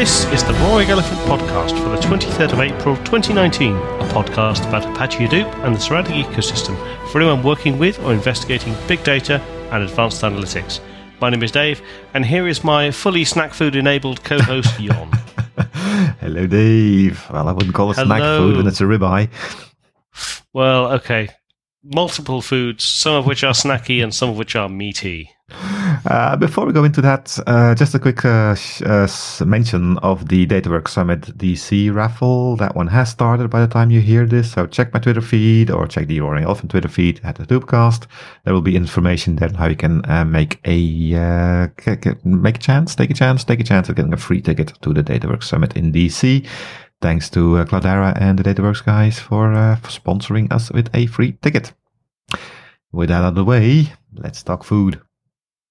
This is the Roaring Elephant Podcast for the 23rd of April 2019, a podcast about Apache Hadoop and the surrounding ecosystem for anyone working with or investigating big data and advanced analytics. My name is Dave, and here is my fully snack food-enabled co-host, Jon. Hello, Dave. Well, I wouldn't call it snack food when it's a ribeye. Well, okay. Multiple foods, some of which are snacky and some of which are meaty. Before we go into that, just a quick mention of the DataWorks Summit DC raffle. That one has started by the time you hear this, so check my Twitter feed or check the Roaring Elephant Twitter feed at the Hadoopcast. There will be information there on how you can take a chance of getting a free ticket to the DataWorks Summit in DC. Thanks to Cloudera and the DataWorks guys for sponsoring us with a free ticket. With that out of the way, let's talk food.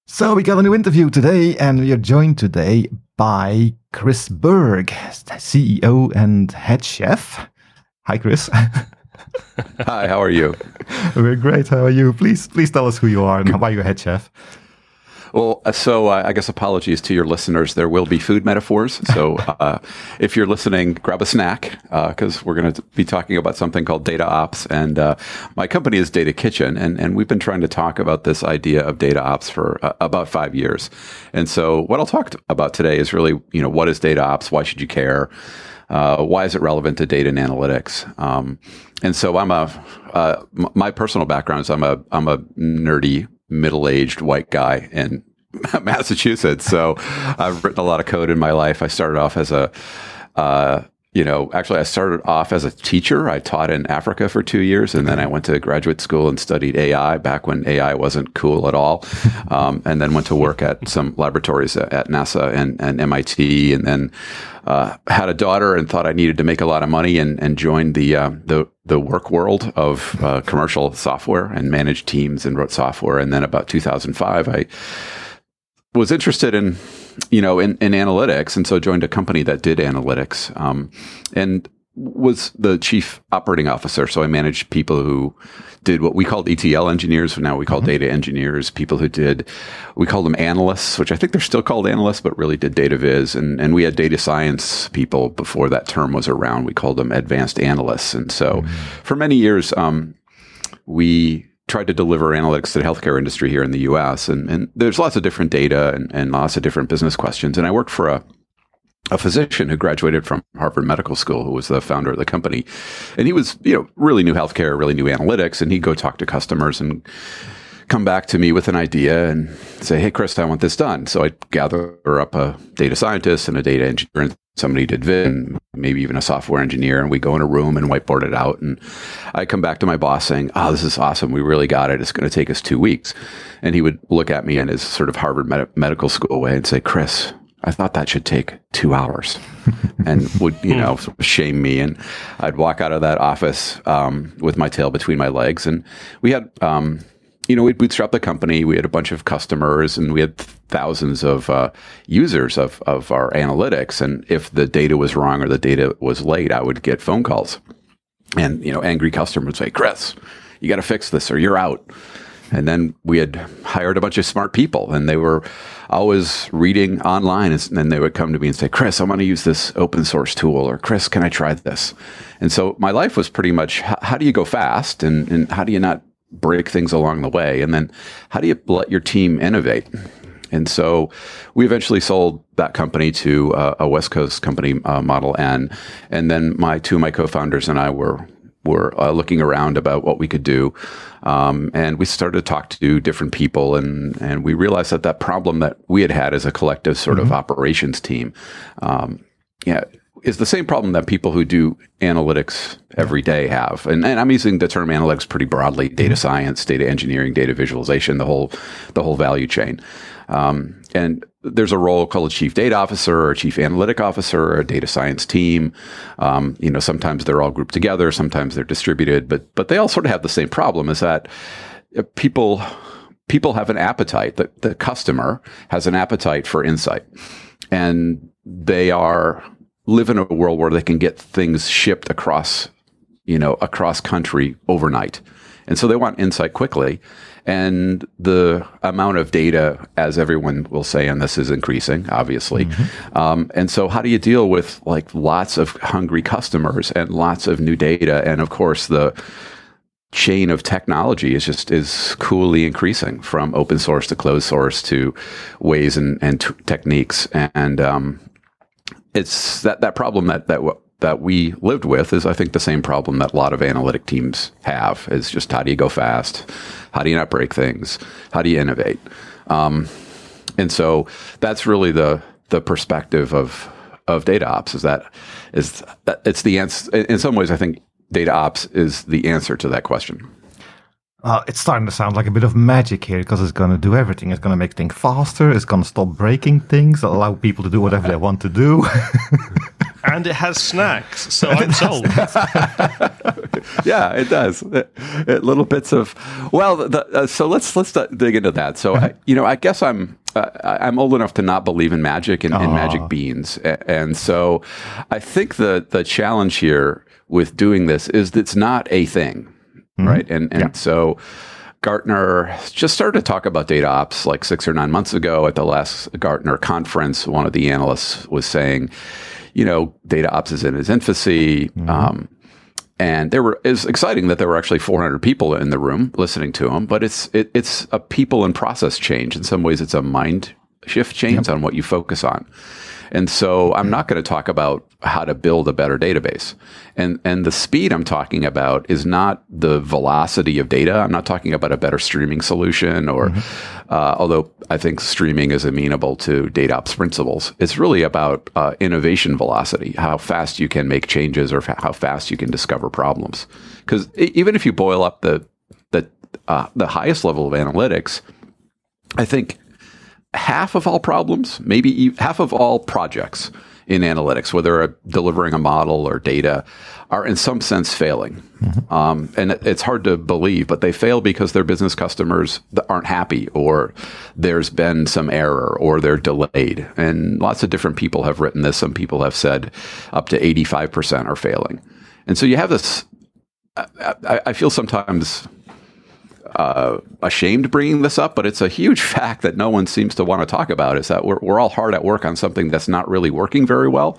So we got a new interview today, and we are joined today by Chris Berg, CEO and head chef. Hi, Chris. Hi, how are you? We're great. How are you? Please tell us who you are and why you're head chef. Well, so I guess apologies to your listeners. There will be food metaphors. So if you're listening, grab a snack because we're going to be talking about something called Data Ops. And my company is Data Kitchen. And we've been trying to talk about this idea of Data Ops for about 5 years. And so what I'll talk about today is really, what is Data Ops? Why should you care? Why is it relevant to data and analytics? And so I'm my personal background is I'm a nerdy middle-aged white guy in Massachusetts. So I've written a lot of code in my life. I started off as a teacher. I taught in Africa for 2 years, and then I went to graduate school and studied AI back when AI wasn't cool at all. And then went to work at some laboratories at NASA and MIT, and then had a daughter and thought I needed to make a lot of money and joined the work world of commercial software and managed teams and wrote software. And then about 2005, I was interested in analytics, and so joined a company that did analytics, and was the chief operating officer. So I managed people who did what we called ETL engineers. Now we call data engineers, people who we called them analysts, which I think they're still called analysts, but really did data viz. And we had data science people before that term was around. We called them advanced analysts. And so for many years, we tried to deliver analytics to the healthcare industry here in the U.S. And there's lots of different data and lots of different business questions. And I worked for a physician who graduated from Harvard Medical School, who was the founder of the company. And he was, really knew healthcare, really knew analytics. And he'd go talk to customers and come back to me with an idea and say, hey, Chris, I want this done. So I'd gather up a data scientist and a data engineer and somebody did VIN, maybe even a software engineer, and we go in a room and whiteboard it out. And I come back to my boss saying, oh, this is awesome. We really got it. It's going to take us 2 weeks. And he would look at me in his sort of Harvard medical school way and say, Chris, I thought that should take 2 hours, and would, sort of shame me. And I'd walk out of that office with my tail between my legs. And we had, we'd bootstrapped the company. We had a bunch of customers, and we had thousands of users of our analytics. And if the data was wrong or the data was late, I would get phone calls. And, angry customers would say, Chris, you got to fix this or you're out. And then we had hired a bunch of smart people, and they were always reading online. And then they would come to me and say, Chris, I want to use this open source tool, or Chris, can I try this? And so my life was pretty much, how do you go fast, and how do you not break things along the way? And then how do you let your team innovate? And so we eventually sold that company to a West Coast company, Model N. And then two of my co-founders and I were looking around about what we could do. And we started to talk to different people, and we realized that problem that we had as a collective sort of operations team is the same problem that people who do analytics every day have. And I'm using the term analytics pretty broadly, data science, data engineering, data visualization, the whole value chain. And there's a role called a chief data officer or a chief analytic officer or a data science team. Sometimes they're all grouped together, sometimes they're distributed, but they all sort of have the same problem, is that people have an appetite, the customer has an appetite for insight, and they live in a world where they can get things shipped across country overnight. And so they want insight quickly. And the amount of data, as everyone will say, and this is increasing, obviously. Mm-hmm. And so how do you deal with like lots of hungry customers and lots of new data? And of course, the chain of technology is coolly increasing from open source to closed source to ways and techniques. And it's that problem that we lived with is, I think, the same problem that a lot of analytic teams have, is just how do you go fast? How do you not break things? How do you innovate? And so that's really the perspective of data ops, is that it's the answer. In some ways, I think data ops is the answer to that question. It's starting to sound like a bit of magic here, because it's going to do everything. It's going to make things faster. It's going to stop breaking things, allow people to do whatever they want to do. And it has snacks, so I'm sold. Yeah, it does. Little bits of, well, so let's dig into that. So I guess I'm old enough to not believe in magic and magic beans, and so I think the challenge here with doing this is that it's not a thing, mm-hmm. right? And so Gartner just started to talk about data ops like 6 or 9 months ago at the last Gartner conference. One of the analysts was saying, data ops is in its infancy. Mm-hmm. And it's exciting that there were actually 400 people in the room listening to him, but it's a people and process change. In some ways, it's a mind shift change on what you focus on. And so I'm not going to talk about how to build a better database. And the speed I'm talking about is not the velocity of data. I'm not talking about a better streaming solution, or mm-hmm. Although I think streaming is amenable to DataOps principles. It's really about innovation velocity, how fast you can make changes, or how fast you can discover problems. Because even if you boil up the highest level of analytics, I think half of all problems, maybe half of all projects in analytics, whether delivering a model or data, are in some sense failing. Mm-hmm. And it's hard to believe, but they fail because their business customers aren't happy, or there's been some error, or they're delayed. And lots of different people have written this. Some people have said up to 85% are failing. And so you have this, I feel sometimes ashamed bringing this up, but it's a huge fact that no one seems to want to talk about, is that we're all hard at work on something that's not really working very well.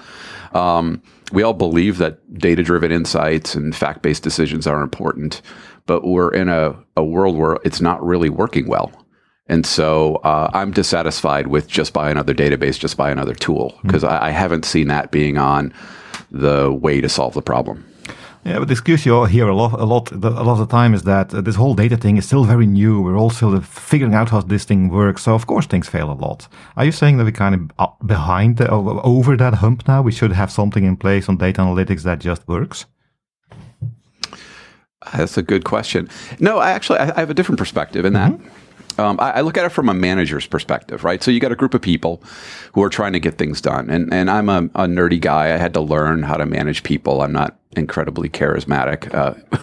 We all believe that data-driven insights and fact-based decisions are important, but we're in a world where it's not really working well. And so I'm dissatisfied with just buy another database, just buy another tool, because mm-hmm. I haven't seen that being on the way to solve the problem. Yeah, but the excuse you hear a lot of the time is that this whole data thing is still very new. We're all still figuring out how this thing works. So, of course, things fail a lot. Are you saying that we're kind of over that hump now? We should have something in place on data analytics that just works? That's a good question. No, I have a different perspective in that. Mm-hmm. I look at it from a manager's perspective, right? So you got a group of people who are trying to get things done. And I'm a nerdy guy. I had to learn how to manage people. I'm not incredibly charismatic,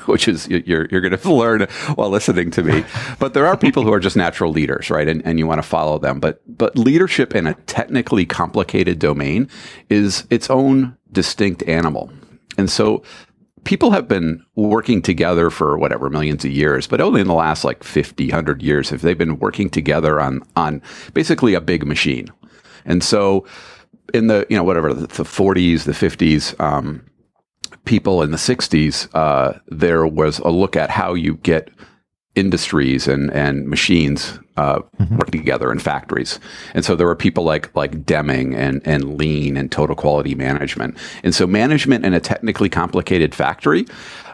which is you're going to learn while listening to me. But there are people who are just natural leaders, right? And you want to follow them. But leadership in a technically complicated domain is its own distinct animal. And so people have been working together for whatever millions of years, but only in the last like 50, 100 years have they been working together on basically a big machine. And so in the the 40s, the 50s, people in the 60s, there was a look at how you get industries and machines mm-hmm. working together in factories. And so there were people like Deming and Lean and Total Quality Management. And so management in a technically complicated factory,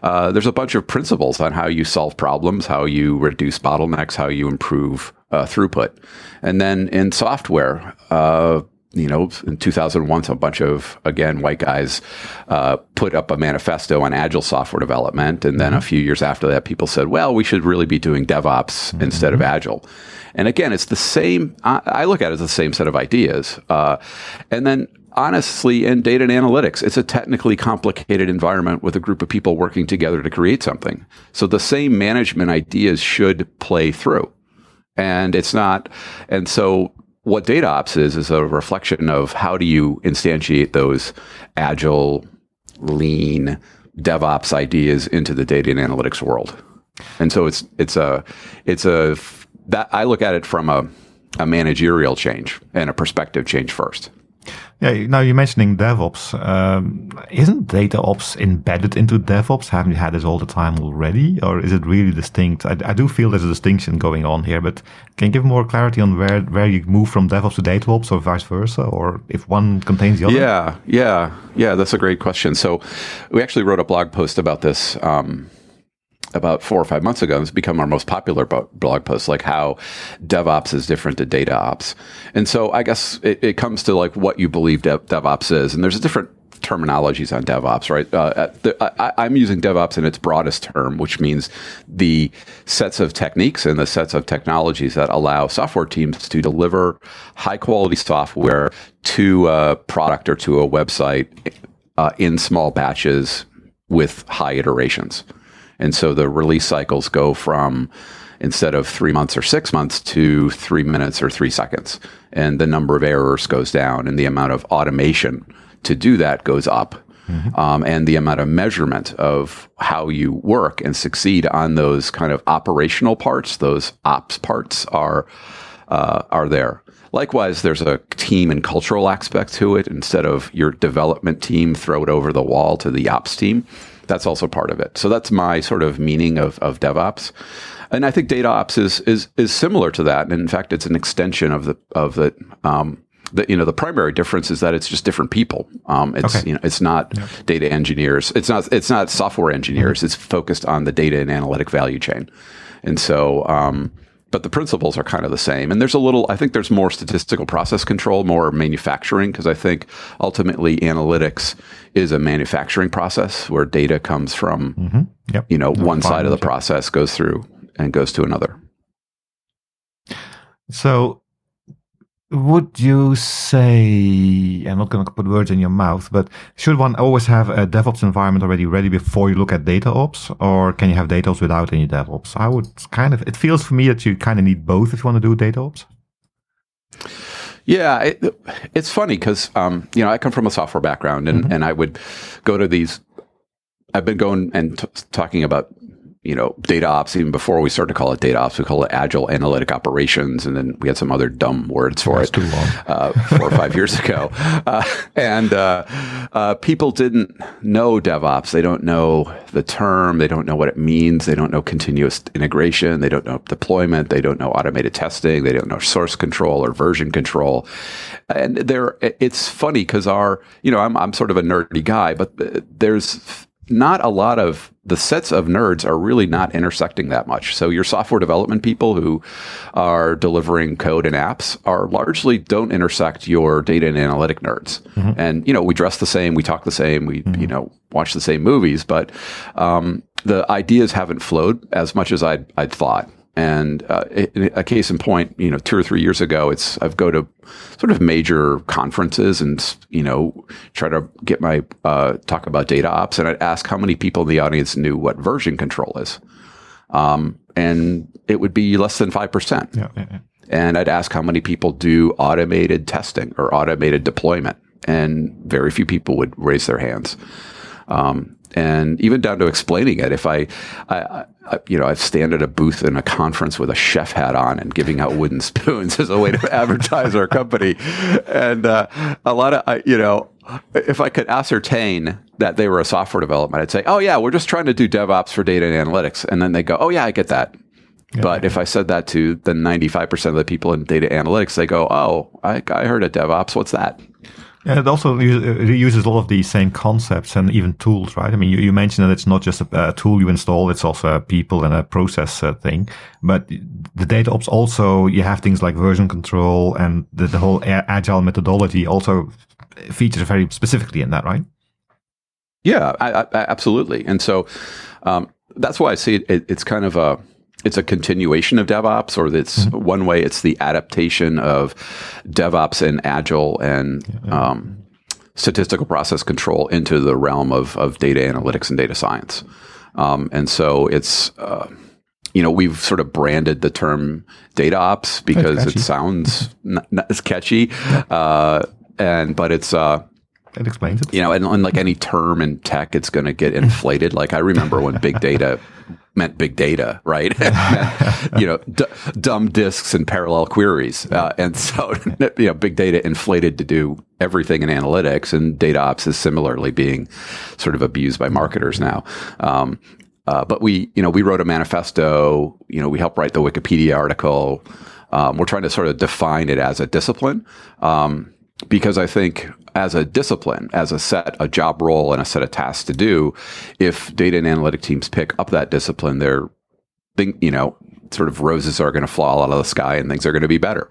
there's a bunch of principles on how you solve problems, how you reduce bottlenecks, how you improve throughput. And then in software, in 2001, a bunch of, again, white guys put up a manifesto on Agile software development. And then a few years after that, people said, well, we should really be doing DevOps mm-hmm. instead of Agile. And again, it's the same. I look at it as the same set of ideas. And then honestly, in data and analytics, it's a technically complicated environment with a group of people working together to create something. So the same management ideas should play through. And it's not. And so what data ops is a reflection of how do you instantiate those agile, lean, DevOps ideas into the data and analytics world. And so it's a that I look at it from a managerial change and a perspective change first. Yeah. Now you're mentioning DevOps. Isn't DataOps embedded into DevOps? Haven't you had this all the time already, or is it really distinct? I do feel there's a distinction going on here, but can you give more clarity on where you move from DevOps to DataOps, or vice versa, or if one contains the other? Yeah. That's a great question. So we actually wrote a blog post about this about 4 or 5 months ago. It's become our most popular blog post, like how DevOps is different to Data Ops. And so I guess it comes to like what you believe DevOps is. And there's different terminologies on DevOps, right? I'm using DevOps in its broadest term, which means the sets of techniques and the sets of technologies that allow software teams to deliver high-quality software to a product or to a website in small batches with high iterations. And so the release cycles go from, instead of 3 months or 6 months, to 3 minutes or 3 seconds. And the number of errors goes down, and the amount of automation to do that goes up. Mm-hmm. And the amount of measurement of how you work and succeed on those kind of operational parts, those ops parts are there. Likewise, there's a team and cultural aspect to it. Instead of your development team, throw it over the wall to the ops team. That's also part of it. So that's my sort of meaning of DevOps. And I think DataOps is similar to that. And in fact, it's an extension of the the primary difference is that it's just different people. It's not data engineers. It's not software engineers. It's focused on the data and analytic value chain. And so but the principles are kind of the same. And there's there's more statistical process control, more manufacturing, because I think ultimately analytics is a manufacturing process where data comes from, one side of the process goes through and goes to another. So would you say, I'm not going to put words in your mouth, but should one always have a DevOps environment already ready before you look at DataOps, or can you have DataOps without any DevOps? It feels for me that you kind of need both if you want to do DataOps. Yeah, it's funny because, I come from a software background and I would go to these, I've been going and talking about data ops, even before we started to call it data ops, we call it agile analytic operations. And then we had some other dumb words for it 4 or 5 years ago. And people didn't know DevOps. They don't know the term. They don't know what it means. They don't know continuous integration. They don't know deployment. They don't know automated testing. They don't know source control or version control. And it's funny because I'm sort of a nerdy guy, but there's not a lot of the sets of nerds are really not intersecting that much. So your software development people who are delivering code and apps are largely don't intersect your data and analytic nerds. Mm-hmm. And, we dress the same, we talk the same, we, watch the same movies, but the ideas haven't flowed as much as I'd thought. And a case in point, 2 or 3 years ago, I've go to sort of major conferences and, try to get my talk about data ops. And I'd ask how many people in the audience knew what version control is. And it would be less than 5%. Yeah. And I'd ask how many people do automated testing or automated deployment. And very few people would raise their hands. And even down to explaining it, if I stand at a booth in a conference with a chef hat on and giving out wooden spoons as a way to advertise our company. And a lot of, if I could ascertain that they were a software development, I'd say, oh, yeah, we're just trying to do DevOps for data and analytics. And then they go, oh, yeah, I get that. Yeah, but if I said that to the 95% of the people in data analytics, they go, oh, I heard of DevOps. What's that? And it also reuses a lot of these same concepts and even tools, right? I mean, you mentioned that it's not just a tool you install, it's also a people and a process thing. But the DataOps also, you have things like version control and the whole agile methodology also features very specifically in that, right? Yeah, I absolutely. And so that's why I see it's kind of a... It's a continuation of DevOps, or it's one way. It's the adaptation of DevOps and Agile and statistical process control into the realm of data analytics and data science. And so it's, we've sort of branded the term data ops because it sounds it's catchy, but it's... It explains it. And like any term in tech, it's going to get inflated. Like I remember when big data meant big data, right? You know, dumb disks and parallel queries. And so, you know, big data inflated to do everything in analytics, and data ops is similarly being sort of abused by marketers now. But we, you know, we wrote a manifesto, you know, we helped write the Wikipedia article. We're trying to sort of define it as a discipline, because I think as a discipline, as a job role and a set of tasks to do, if data and analytic teams pick up that discipline, they're, you know, sort of roses are going to fall out of the sky and things are going to be better.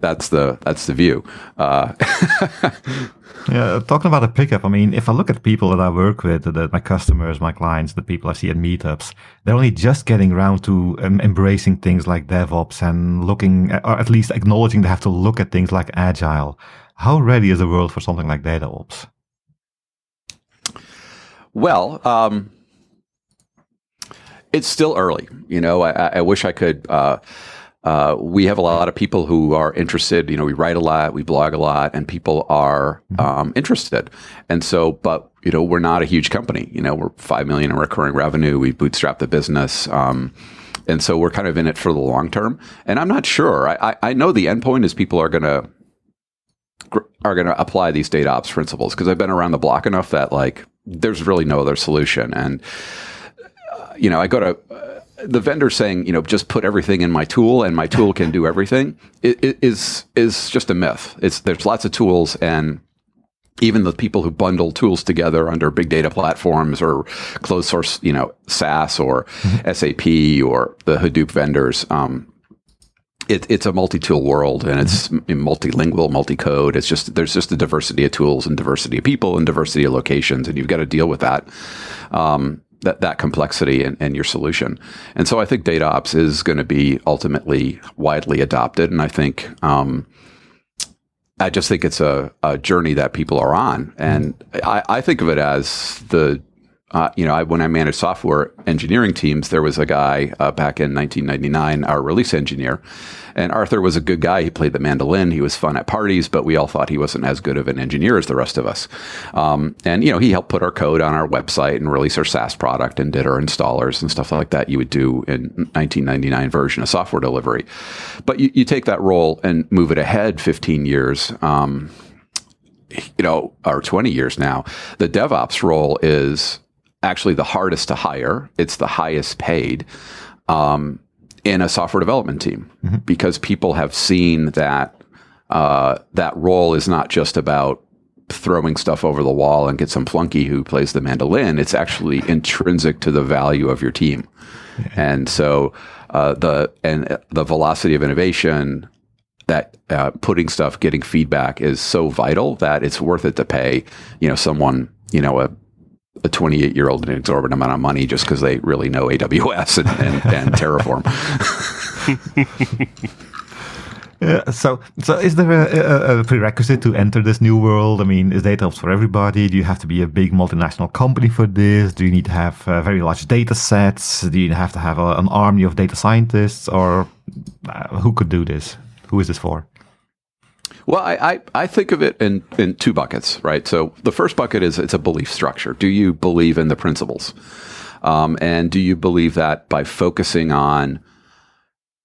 That's the view. Yeah, talking about a pickup, I mean, if I look at people that I work with, that my customers, my clients, the people I see at meetups, they're only just getting around to embracing things like DevOps and looking, or at least acknowledging they have to look at things like Agile. How ready is the world for something like Data Ops? Well, it's still early. You know, I wish I could. We have a lot of people who are interested. You know, we write a lot, we blog a lot, and people are interested. And so, but, you know, we're not a huge company. You know, we're $5 million in recurring revenue. We bootstrapped the business. And so we're kind of in it for the long term. And I'm not sure. I know the end point is people are going to apply these data ops principles, because I've been around the block enough that, like, there's really no other solution. And, you know, I go to the vendor saying, you know, just put everything in my tool and my tool can do everything. It is just a myth. There's lots of tools, and even the people who bundle tools together under big data platforms or closed source, you know, SaaS or SAP or the Hadoop vendors, it's a multi-tool world, and it's multilingual, multi-code. It's just, there's just a diversity of tools and diversity of people and diversity of locations, and you've got to deal with that. That complexity and your solution. And so I think data ops is going to be ultimately widely adopted. And I think, I just think it's a journey that people are on. And I think of it as the, you know, when I managed software engineering teams, there was a guy back in 1999, our release engineer, and Arthur was a good guy. He played the mandolin. He was fun at parties, but we all thought he wasn't as good of an engineer as the rest of us. And, you know, he helped put our code on our website and release our SaaS product and did our installers and stuff like that you would do in 1999 version of software delivery. But you take that role and move it ahead 15 years, you know, or 20 years now. The DevOps role is actually the hardest to hire. It's the highest paid in a software development team, because people have seen that that role is not just about throwing stuff over the wall and get some flunky who plays the mandolin. It's actually intrinsic to the value of your team. And so the velocity of innovation, that putting stuff, getting feedback is so vital that it's worth it to pay, you know, someone, you know, a 28-year-old an exorbitant amount of money just because they really know AWS and Terraform. So is there a prerequisite to enter this new world? I mean, is DataOps for everybody? Do you have to be a big multinational company for this? Do you need to have very large data sets? Do you have to have an army of data scientists? Or who could do this? Who is this for? Well, I think of it in two buckets, right? So the first bucket is, it's a belief structure. Do you believe in the principles? And do you believe that by focusing on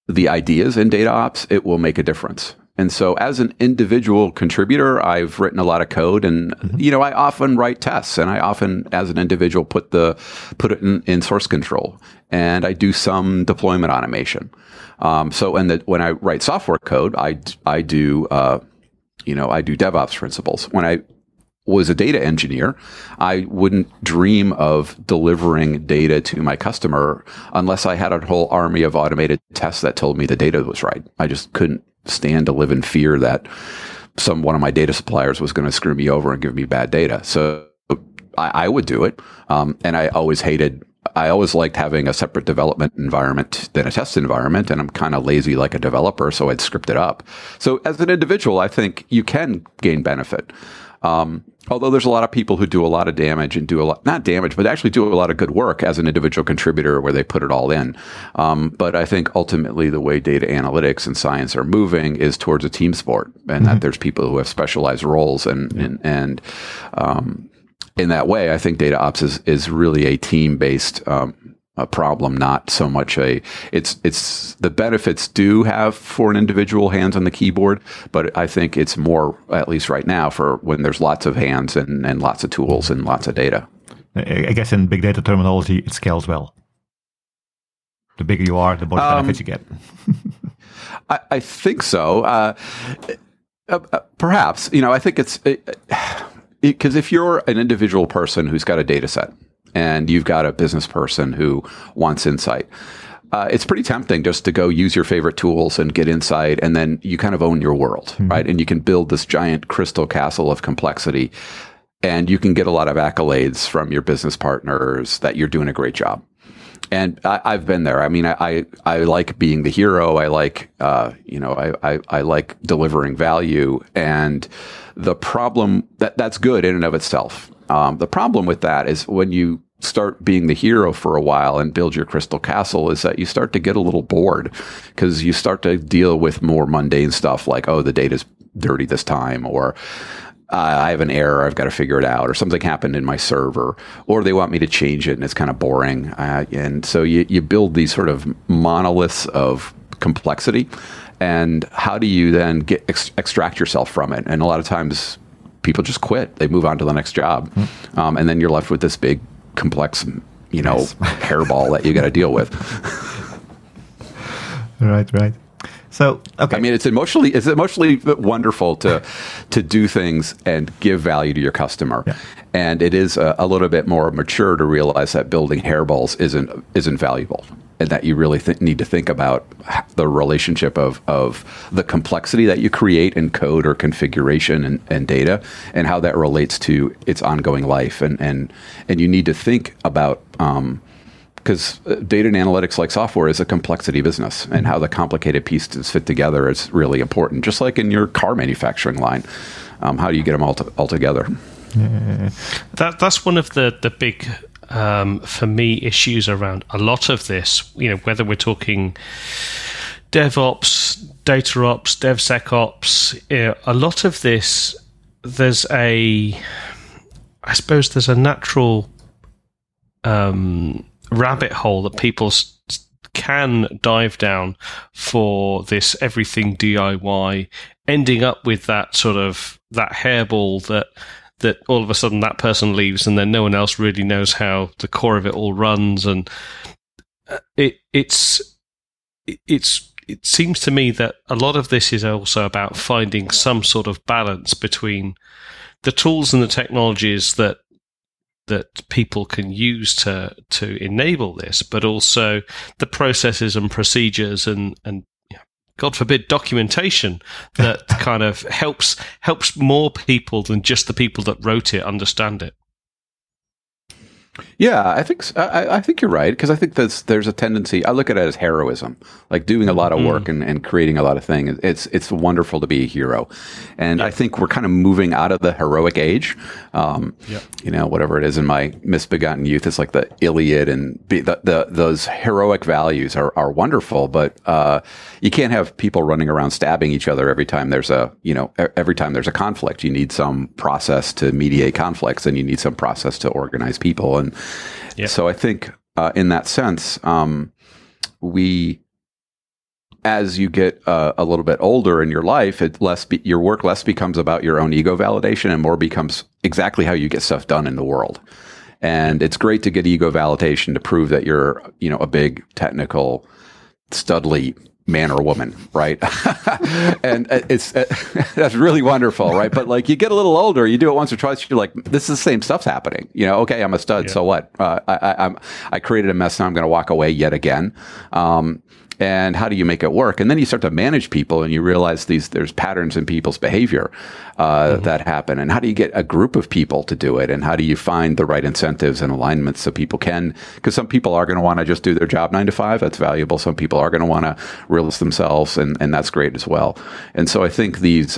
the ideas in data ops, it will make a difference? And so as an individual contributor, I've written a lot of code, and, you know, I often write tests, and I often, as an individual, put it in source control, and I do some deployment automation. When I write software code, I do, you know, I do DevOps principles. When I was a data engineer, I wouldn't dream of delivering data to my customer unless I had a whole army of automated tests that told me the data was right. I just couldn't stand to live in fear that one of my data suppliers was going to screw me over and give me bad data. So I would do it. And I always liked having a separate development environment than a test environment, and I'm kind of lazy like a developer, so I'd script it up. So as an individual, I think you can gain benefit. Although there's a lot of people who do a lot of damage and actually do a lot of good work as an individual contributor where they put it all in. But I think ultimately the way data analytics and science are moving is towards a team sport, and that there's people who have specialized roles. And in that way, I think data ops is really a team-based a problem, not so much a, it's the benefits do have for an individual hands on the keyboard, but I think it's more, at least right now, for when there's lots of hands and lots of tools and lots of data. I guess in big data terminology, it scales well. The bigger you are, the more benefits you get. I think so. Perhaps, I think it's, because if you're an individual person who's got a data set and you've got a business person who wants insight, it's pretty tempting just to go use your favorite tools and get insight, and then you kind of own your world, right? And you can build this giant crystal castle of complexity, and you can get a lot of accolades from your business partners that you're doing a great job. And I've been there. I mean, I like being the hero. I like, I like delivering value. And the problem, that's good in and of itself. The problem with that is when you start being the hero for a while and build your crystal castle is that you start to get a little bored because you start to deal with more mundane stuff like, oh, the data's dirty this time, or I have an error, I've got to figure it out, or something happened in my server, or they want me to change it and it's kind of boring. And so you build these sort of monoliths of complexity, and how do you then get extract yourself from it? And a lot of times people just quit. They move on to the next job. And then you're left with this big, complex, hairball that you got to deal with. Right. So, okay. I mean, it's emotionally wonderful to do things and give value to your customer. Yeah. And it is a little bit more mature to realize that building hairballs isn't valuable, and that you really need to think about the relationship of the complexity that you create in code or configuration and data, and how that relates to its ongoing life. And you need to think about, because data and analytics, like software, is a complexity business, and how the complicated pieces fit together is really important. Just like in your car manufacturing line, how do you get them all together? Yeah. That's one of the big, for me, issues around a lot of this. Whether we're talking DevOps, Data Ops, DevSecOps, a lot of this, there's a natural rabbit hole that people can dive down for this everything DIY, ending up with that sort of that hairball that all of a sudden that person leaves, and then no one else really knows how the core of it all runs. And it seems to me that a lot of this is also about finding some sort of balance between the tools and the technologies that people can use to enable this, but also the processes and procedures and God forbid, documentation that kind of helps more people than just the people that wrote it understand it. Yeah, I think you're right, because I think there's a tendency. I look at it as heroism, like doing a lot of work and creating a lot of things. It's wonderful to be a hero, and I think we're kind of moving out of the heroic age. Whatever it is in my misbegotten youth, it's like the Iliad, and those heroic values are wonderful, but you can't have people running around stabbing each other every time there's a conflict. You need some process to mediate conflicts, and you need some process to organize people. So I think in that sense, as you get a little bit older in your life, your work less becomes about your own ego validation and more becomes exactly how you get stuff done in the world. And it's great to get ego validation to prove that you're, a big technical studly man or woman, right? And that's really wonderful, right? But like, you get a little older, you do it once or twice, you're like, this is the same stuff's happening. Okay, I'm a stud, so what? I created a mess, now I'm going to walk away yet again. And how do you make it work? And then you start to manage people, and you realize there's patterns in people's behavior that happen. And how do you get a group of people to do it? And how do you find the right incentives and alignments so people can? Because some people are going to want to just do their job 9 to 5. That's valuable. Some people are going to want to release themselves, and that's great as well. And so I think these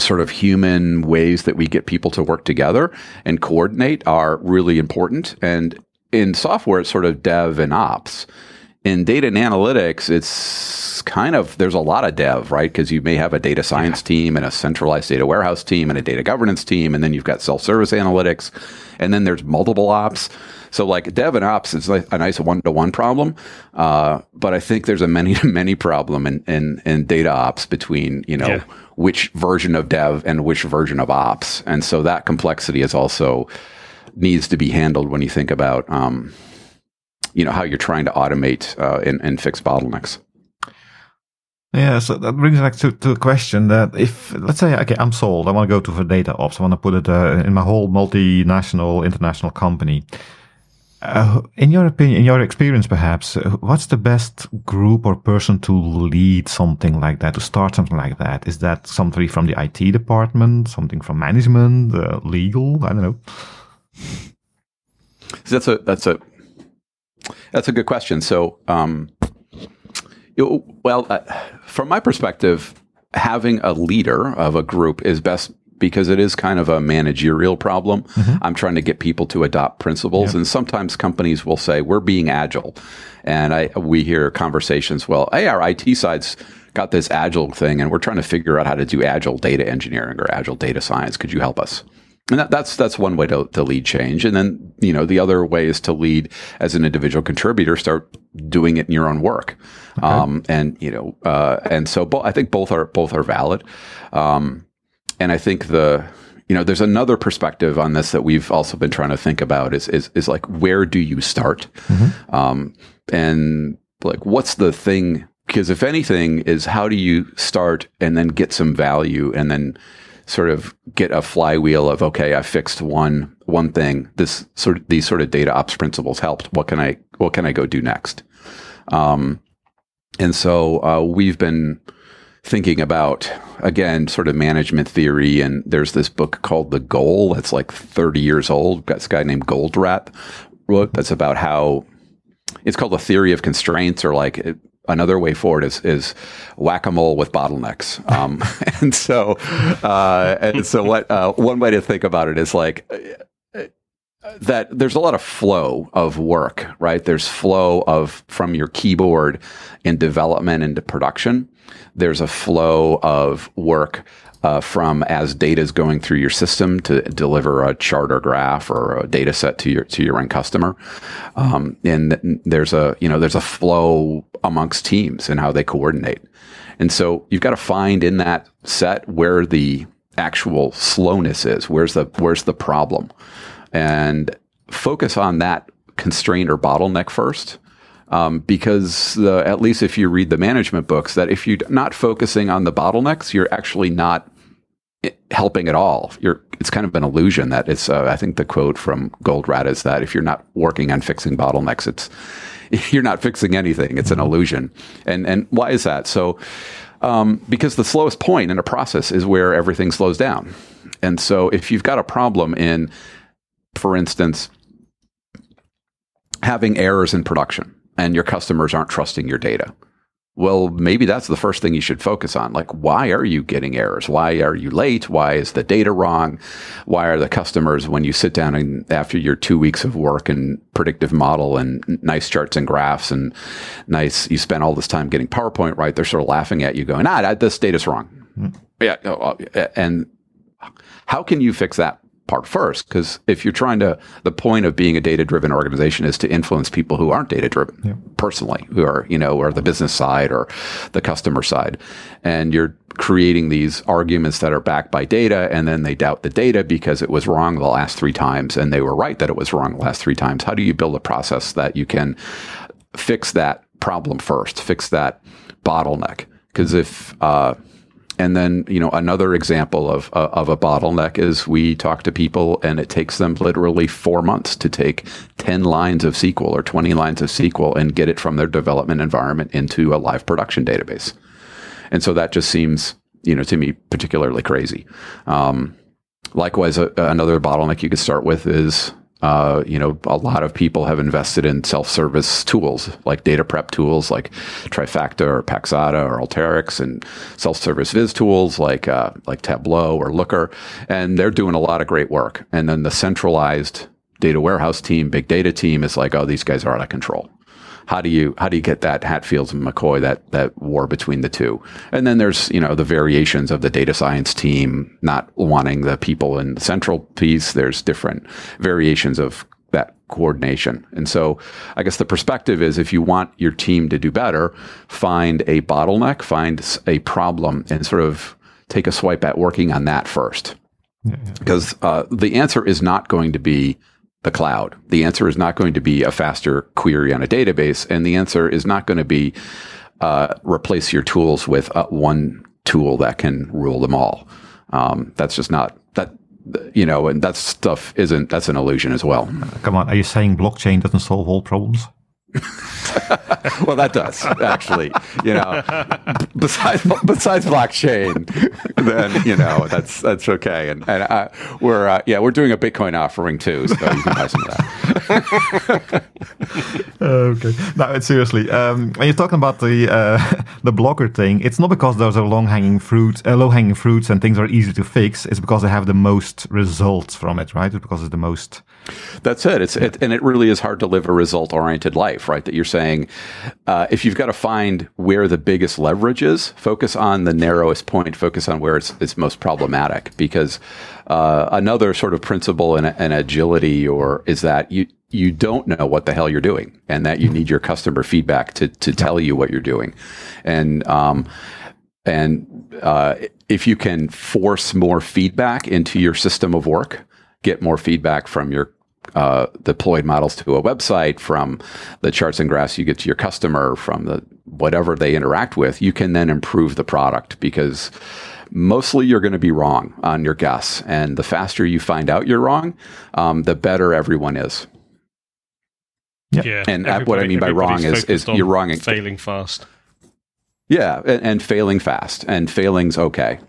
sort of human ways that we get people to work together and coordinate are really important. And in software, it's sort of dev and ops. In data and analytics, it's kind of, there's a lot of dev, right? Because you may have a data science team and a centralized data warehouse team and a data governance team, and then you've got self-service analytics, and then there's multiple ops. So like dev and ops is like a nice one-to-one problem, but I think there's a many-to-many problem in data ops between, you know, which version of dev and which version of ops. And so that complexity is also needs to be handled when you think about, you know, how you're trying to automate and fix bottlenecks. Yeah, so that brings us to the question that if, let's say, okay, I'm sold. I want to go to for data ops. I want to put it in my whole multinational, international company. In your opinion, in your experience, perhaps, what's the best group or person to lead something like that, to start something like that? Is that somebody from the IT department, something from management, legal? I don't know. So that's a good question. So, from my perspective, having a leader of a group is best because it is kind of a managerial problem. Mm-hmm. I'm trying to get people to adopt principles. Yep. And sometimes companies will say, we're being agile. And we hear conversations, well, hey, our IT side's got this agile thing, and we're trying to figure out how to do agile data engineering or agile data science. Could you help us? And that's one way to lead change. And then, you know, the other way is to lead as an individual contributor, start doing it in your own work. Okay. I think both are valid. And I think there's another perspective on this that we've also been trying to think about is like, where do you start? Mm-hmm. And like, what's the thing? Because if anything is, how do you start and then get some value and then sort of get a flywheel of, okay, I fixed one thing. These sort of data ops principles helped. What can I go do next? And so we've been thinking about, again, sort of management theory. And there's this book called The Goal that's like 30 years old. We've got this guy named Goldratt. That's about how it's called the Theory of Constraints, or like another way forward is whack-a-mole with bottlenecks. So one way to think about it is like that there's a lot of flow of work, right? There's flow from your keyboard in development into production. There's a flow of work from as data is going through your system to deliver a chart or graph or a data set to your end customer. And there's a flow amongst teams and how they coordinate. And so you've got to find in that set where the actual slowness is, where's the problem, and focus on that constraint or bottleneck first. Because at least if you read the management books, that if you're not focusing on the bottlenecks, you're actually not helping at all. It's kind of an illusion that it's. I think the quote from Goldratt is that if you're not working on fixing bottlenecks, you're not fixing anything. It's an illusion. And why is that? So because the slowest point in a process is where everything slows down. And so if you've got a problem in, for instance, having errors in production, and your customers aren't trusting your data. Well, maybe that's the first thing you should focus on. Like, why are you getting errors? Why are you late? Why is the data wrong? Why are the customers, when you sit down and after your 2 weeks of work and predictive model and nice charts and graphs and you spent all this time getting PowerPoint right, they're sort of laughing at you going, this data's wrong. Mm-hmm. Yeah. No, and how can you fix that part first? Because if you're the point of being a data-driven organization is to influence people who aren't data-driven personally, who are, you know, or the business side or the customer side. And you're creating these arguments that are backed by data, and then they doubt the data because it was wrong the last three times, and they were right that it was wrong the last three times. How do you build a process that you can fix that problem first, fix that bottleneck? Because and then, you know, another example of a bottleneck is we talk to people and it takes them literally 4 months to take 10 lines of SQL or 20 lines of SQL and get it from their development environment into a live production database. And so that just seems, you know, to me particularly crazy. Likewise, another bottleneck you could start with is, a lot of people have invested in self-service tools, like data prep tools, like Trifacta or Paxata or Alteryx, and self-service viz tools like Tableau or Looker, and they're doing a lot of great work. And then the centralized data warehouse team, big data team, is like, oh, these guys are out of control. How do you get that Hatfields and McCoy, that war between the two? And then there's, the variations of the data science team not wanting the people in the central piece. There's different variations of that coordination. And so I guess the perspective is, if you want your team to do better, find a bottleneck, find a problem, and sort of take a swipe at working on that first. Because the answer is not going to be the cloud. The answer is not going to be a faster query on a database. And the answer is not going to be replace your tools with one tool that can rule them all. That's just not that. And that stuff that's an illusion as well. Come on, are you saying blockchain doesn't solve all problems? Well, that does, actually. Besides blockchain, then that's okay. And we're doing a Bitcoin offering too, so you can buy some of that. Okay. No, seriously. When you're talking about the blocker thing, it's not because those are low hanging fruits, and things are easy to fix. It's because they have the most results from it, right? It's because it's the most. That's it. And it really is hard to live a result oriented life. Right, that you're saying, if you've got to find where the biggest leverage is, focus on the narrowest point, focus on where it's most problematic. Because another sort of principle in agility is that you don't know what the hell you're doing, and that you need your customer feedback to tell you what you're doing. And if you can force more feedback into your system of work, get more feedback from your deployed models to a website, from the charts and graphs you get to your customer, from the whatever they interact with, you can then improve the product, because mostly you're going to be wrong on your guess. And the faster you find out you're wrong, the better everyone is. Yeah. And what I mean by wrong is you're wrong. Failing fast. Yeah. And failing fast, and failing's okay.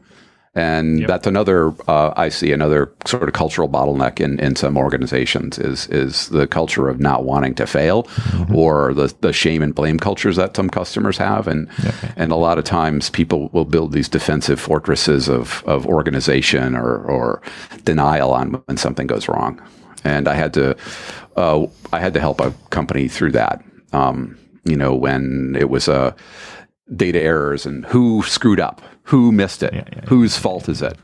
And that's another, I see another sort of cultural bottleneck in some organizations is the culture of not wanting to fail, or the shame and blame cultures that some customers have. And a lot of times people will build these defensive fortresses of organization or denial on when something goes wrong. And I had to help a company through that, when it was data errors and who screwed up. Who missed it? Whose fault is it?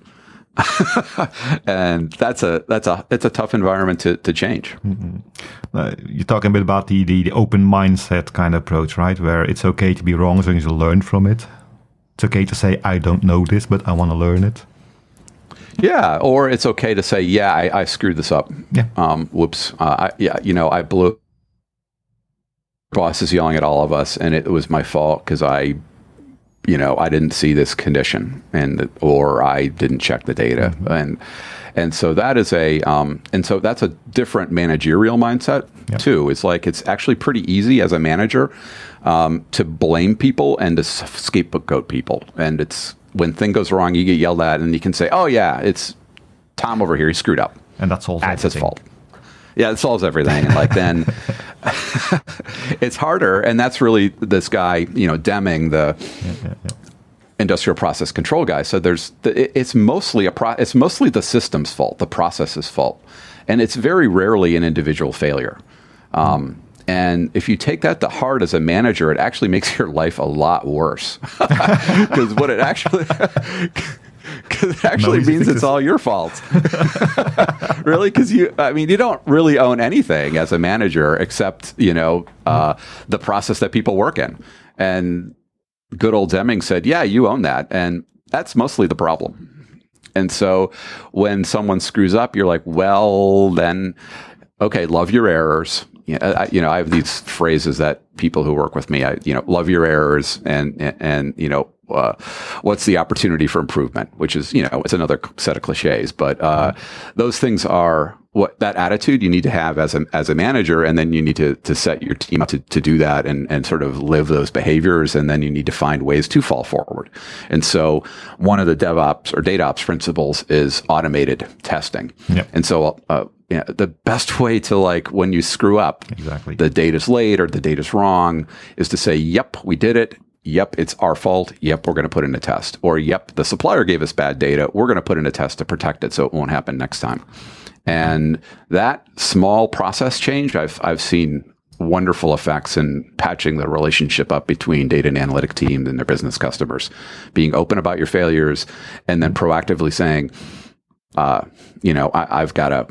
And it's a tough environment to change. Mm-hmm. You're talking a bit about the open mindset kind of approach, right? Where it's okay to be wrong as long as you learn from it. It's okay to say, I don't know this, but I want to learn it. Yeah, or it's okay to say, I screwed this up. Yeah. Whoops. I blew. Boss is yelling at all of us, and it was my fault because I didn't see this condition, or I didn't check the data. Mm-hmm. And so that is that's a different managerial mindset too. It's like, it's actually pretty easy as a manager to blame people and to scapegoat people. And it's when thing goes wrong, you get yelled at, and you can say, oh yeah, it's Tom over here. He screwed up. And that's his fault. Yeah, it solves everything. And then it's harder. And that's really this guy, Deming, the industrial process control guy. So it's mostly the system's fault, the process's fault. And it's very rarely an individual failure. And if you take that to heart as a manager, it actually makes your life a lot worse. Because what it actually... Because it actually means it's all your fault. Really? Because you don't really own anything as a manager except, the process that people work in. And good old Deming said, yeah, you own that. And that's mostly the problem. And so when someone screws up, you're like, well, then, okay, love your errors. I have these phrases that people who work with me, love your errors and what's the opportunity for improvement, which is, it's another set of cliches, but those things are that attitude you need to have as a manager. And then you need to set your team up to do that and sort of live those behaviors. And then you need to find ways to fall forward. And so one of the DevOps or DataOps principles is automated testing. Yep. And so the best way to when you screw up, exactly, the data's late or the data's wrong, is to say, yep, we did it. Yep, it's our fault. Yep, we're going to put in a test. Or, yep, the supplier gave us bad data. We're going to put in a test to protect it so it won't happen next time. And that small process change, I've seen wonderful effects in patching the relationship up between data and analytic teams and their business customers, being open about your failures, and then proactively saying, I've got a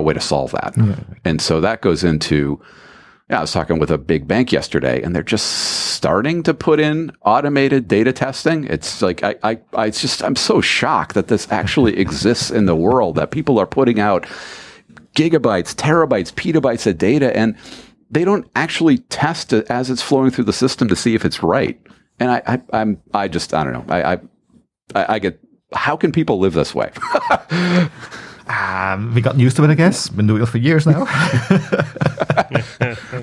way to solve that. Yeah. And so that goes into, I was talking with a big bank yesterday, and they're just starting to put in automated data testing. It's like, I'm so shocked that this actually exists in the world, that people are putting out gigabytes, terabytes, petabytes of data, and they don't actually test it as it's flowing through the system to see if it's right. And I don't know. I get, how can people live this way? We got used to it, I guess. Been doing it for years now.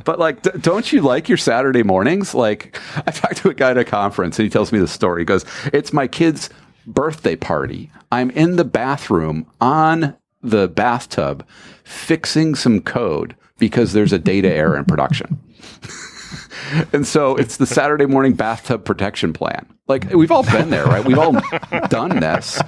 But like, don't you like your Saturday mornings? Like, I talked to a guy at a conference, and he tells me the story. He goes, "It's my kid's birthday party. I'm in the bathroom on the bathtub fixing some code because there's a data error in production." And so it's the Saturday morning bathtub protection plan. Like, we've all been there, right? We've all done this.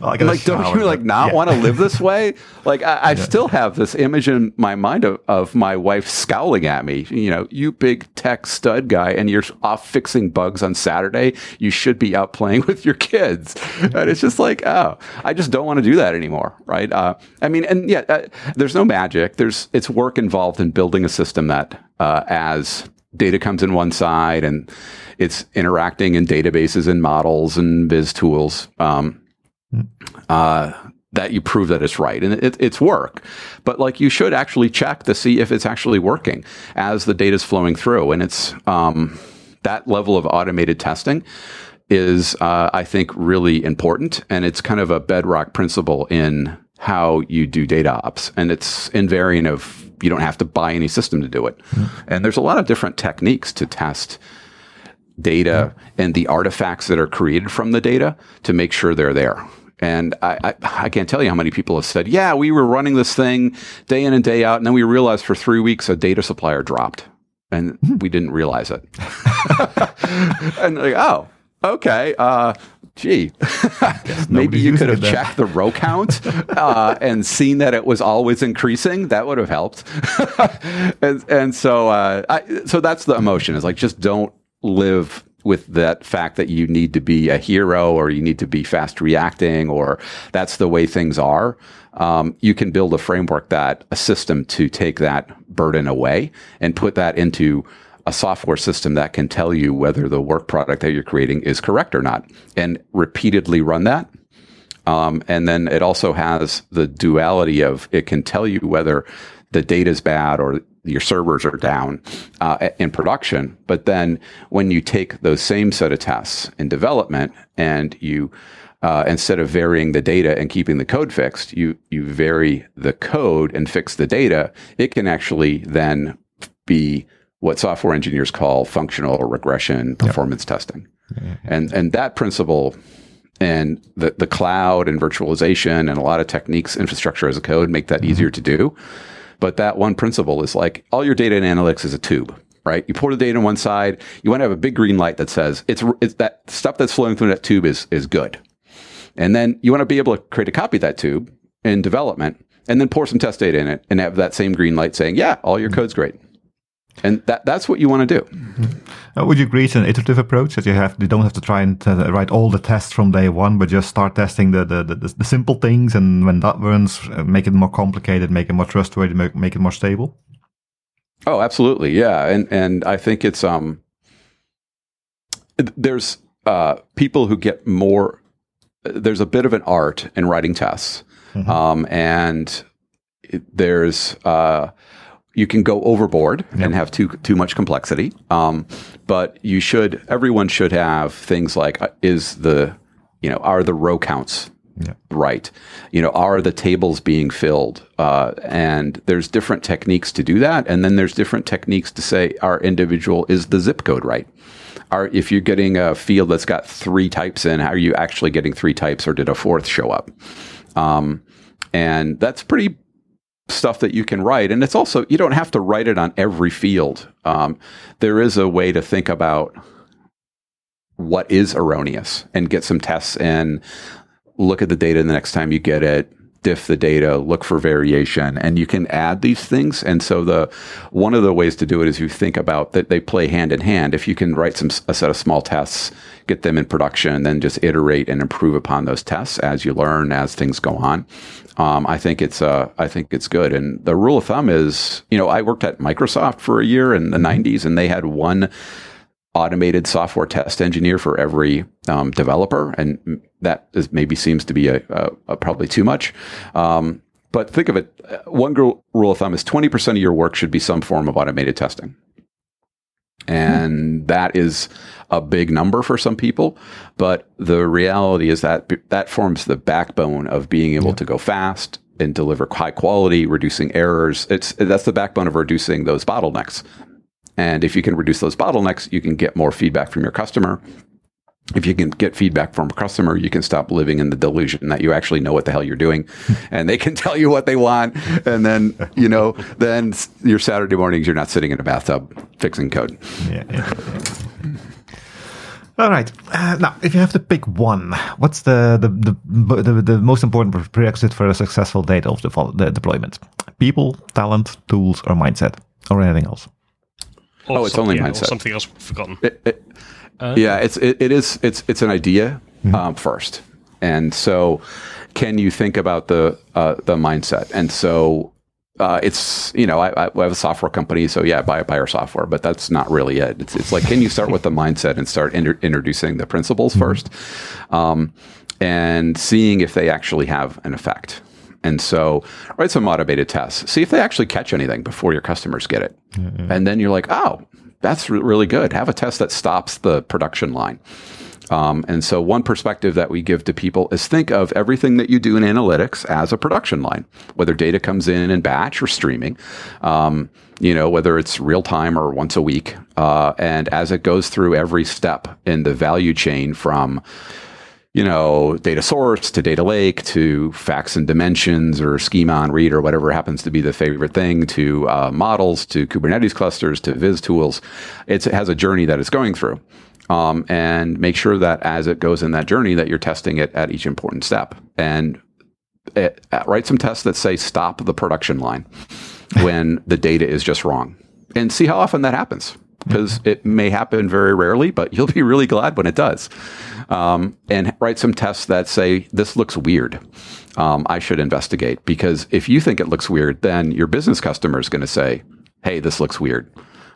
Well, like, don't you not want to live this way? Like, I still have this image in my mind of my wife scowling at me. You know, you big tech stud guy, and you're off fixing bugs on Saturday. You should be out playing with your kids. And it's just like, oh, I just don't want to do that anymore, right? There's no magic. It's work involved in building a system that as data comes in one side and it's interacting in databases and models and viz tools, that you prove that it's right. And it's work, but like, you should actually check to see if it's actually working as the data is flowing through. And it's that level of automated testing is, I think, really important. And it's kind of a bedrock principle in how you do data ops. And it's invariant of, you don't have to buy any system to do it. And there's a lot of different techniques to test data and the artifacts that are created from the data to make sure they're there. And I can't tell you how many people have said, yeah, we were running this thing day in and day out, and then we realized for 3 weeks a data supplier dropped, and we didn't realize it. And like, oh, okay, gee, maybe you could have checked the row count and seen that it was always increasing. That would have helped. So that's the emotion. It's like, just don't live with that fact that you need to be a hero or you need to be fast reacting or that's the way things are. You can build a framework, that a system to take that burden away and put that into a software system that can tell you whether the work product that you're creating is correct or not, and repeatedly run that. And then it also has the duality of, it can tell you whether the data is bad or your servers are down in production. But then when you take those same set of tests in development and you, instead of varying the data and keeping the code fixed, you vary the code and fix the data, it can actually then be what software engineers call functional regression performance testing. Yeah. And that principle and the cloud and virtualization and a lot of techniques, infrastructure as a code, make that easier to do. But that one principle is like, all your data and analytics is a tube, right? You pour the data on one side, you want to have a big green light that says it's that stuff that's flowing through that tube is good. And then you want to be able to create a copy of that tube in development and then pour some test data in it and have that same green light saying, yeah, all your code's great. And that's what you want to do. Would you agree it's an iterative approach, that you don't have to try and write all the tests from day one, but just start testing the simple things, and when that runs, make it more complicated, make it more trustworthy, make it more stable? Oh, absolutely, yeah. And I think it's there's people who get more. There's a bit of an art in writing tests, there's. You can go overboard and have too much complexity, but everyone should have things like: are the row counts right? Are the tables being filled? And there's different techniques to do that, and then there's different techniques to say, is the zip code right? If you're getting a field that's got 3 types in, how are you actually getting 3 types, or did a 4th show up? And that's pretty stuff that you can write. And it's also, you don't have to write it on every field. There is a way to think about what is erroneous and get some tests in, look at the data the next time you get it, diff the data, look for variation, and you can add these things. And so the one of the ways to do it is you think about that they play hand in hand. If you can write a set of small tests, get them in production, and then just iterate and improve upon those tests as you learn, as things go on. I think it's good. And the rule of thumb is, I worked at Microsoft for a year in the 90s, and they had one automated software test engineer for every developer, and that is maybe seems to be a probably too much. But think of it, one rule of thumb is 20% of your work should be some form of automated testing. And that is a big number for some people, but the reality is that that forms the backbone of being able to go fast and deliver high quality, reducing errors. That's the backbone of reducing those bottlenecks. And if you can reduce those bottlenecks, you can get more feedback from your customer. If you can get feedback from a customer, you can stop living in the delusion that you actually know what the hell you're doing, and they can tell you what they want. And then, then your Saturday mornings, you're not sitting in a bathtub fixing code. All right. Now, if you have to pick one, what's the most important prerequisite for a successful data of the deployment? People, talent, tools, or mindset, or anything else? Or it's only mindset. Or something else forgotten. It's an idea first, and so can you think about the mindset? And so I have a software company, so buy our software, but that's not really it. It's like, can you start with the mindset and start introducing the principles first, and seeing if they actually have an effect. And so write some automated tests. See if they actually catch anything before your customers get it. And then you're like, oh, that's really good. Have a test that stops the production line. And so one perspective that we give to people is think of everything that you do in analytics as a production line, whether data comes in batch or streaming, whether it's real time or once a week. And as it goes through every step in the value chain from data source to data lake to facts and dimensions or schema on read or whatever happens to be the favorite thing to models to Kubernetes clusters to viz tools. It has a journey that it's going through, and make sure that as it goes in that journey that you're testing it at each important step. And write some tests that say stop the production line when the data is just wrong, and see how often that happens. Because it may happen very rarely, but you'll be really glad when it does. And write some tests that say, this looks weird. I should investigate. Because if you think it looks weird, then your business customer is going to say, hey, this looks weird.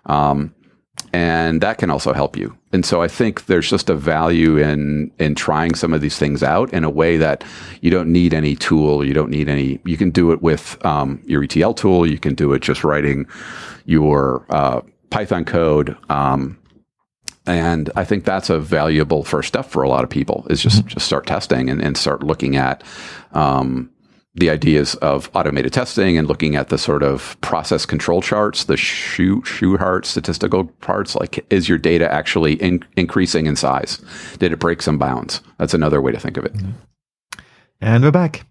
And that can also help you. And so I think there's just a value in trying some of these things out in a way that you don't need any tool. You can do it with your ETL tool. You can do it just writing your Python code, and I think that's a valuable first step for a lot of people, is just start testing and start looking at the ideas of automated testing and looking at the sort of process control charts, the Shewhart statistical parts, like is your data actually increasing in size? Did it break some bounds? That's another way to think of it. And we're back.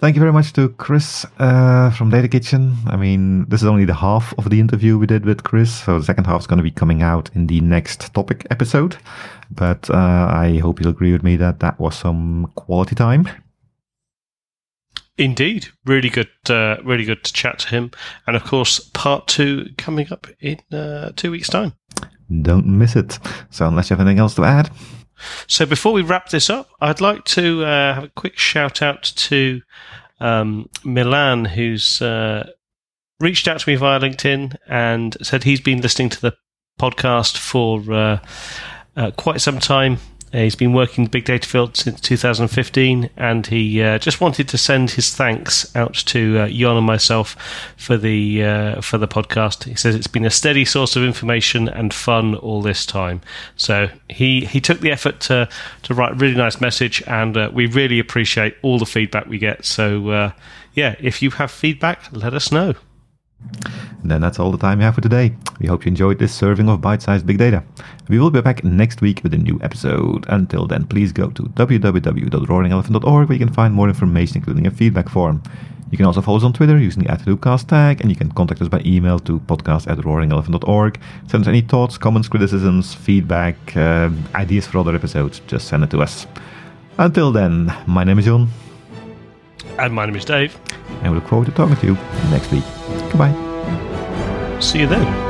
Thank you very much to Chris from Data Kitchen. I mean, this is only the half of the interview we did with Chris, so the second half is going to be coming out in the next topic episode. But I hope you'll agree with me that was some quality time. Indeed. Really good to chat to him. And of course, part 2 coming up in 2 weeks' time. Don't miss it. So unless you have anything else to add. So before we wrap this up, I'd like to have a quick shout out to Milan, who's reached out to me via LinkedIn and said he's been listening to the podcast for quite some time. He's been working in the big data field since 2015, and he just wanted to send his thanks out to Jon and myself for the podcast. He says it's been a steady source of information and fun all this time. So he took the effort to write a really nice message, and we really appreciate all the feedback we get. So if you have feedback, let us know. And then that's all the time we have for today. We hope you enjoyed this serving of bite-sized big data. We will be back next week with a new episode. Until then, please go to www.roaringelephant.org, where you can find more information, including a feedback form. You can also follow us on Twitter using the @Hadoopcast tag, and you can contact us by email to podcast@roaringelephant.org. Send us any thoughts, comments, criticisms, feedback, ideas for other episodes. Just send it to us. Until then, my name is Jon. And my name is Dave. And we look forward to talking to you next week. Goodbye. See you then.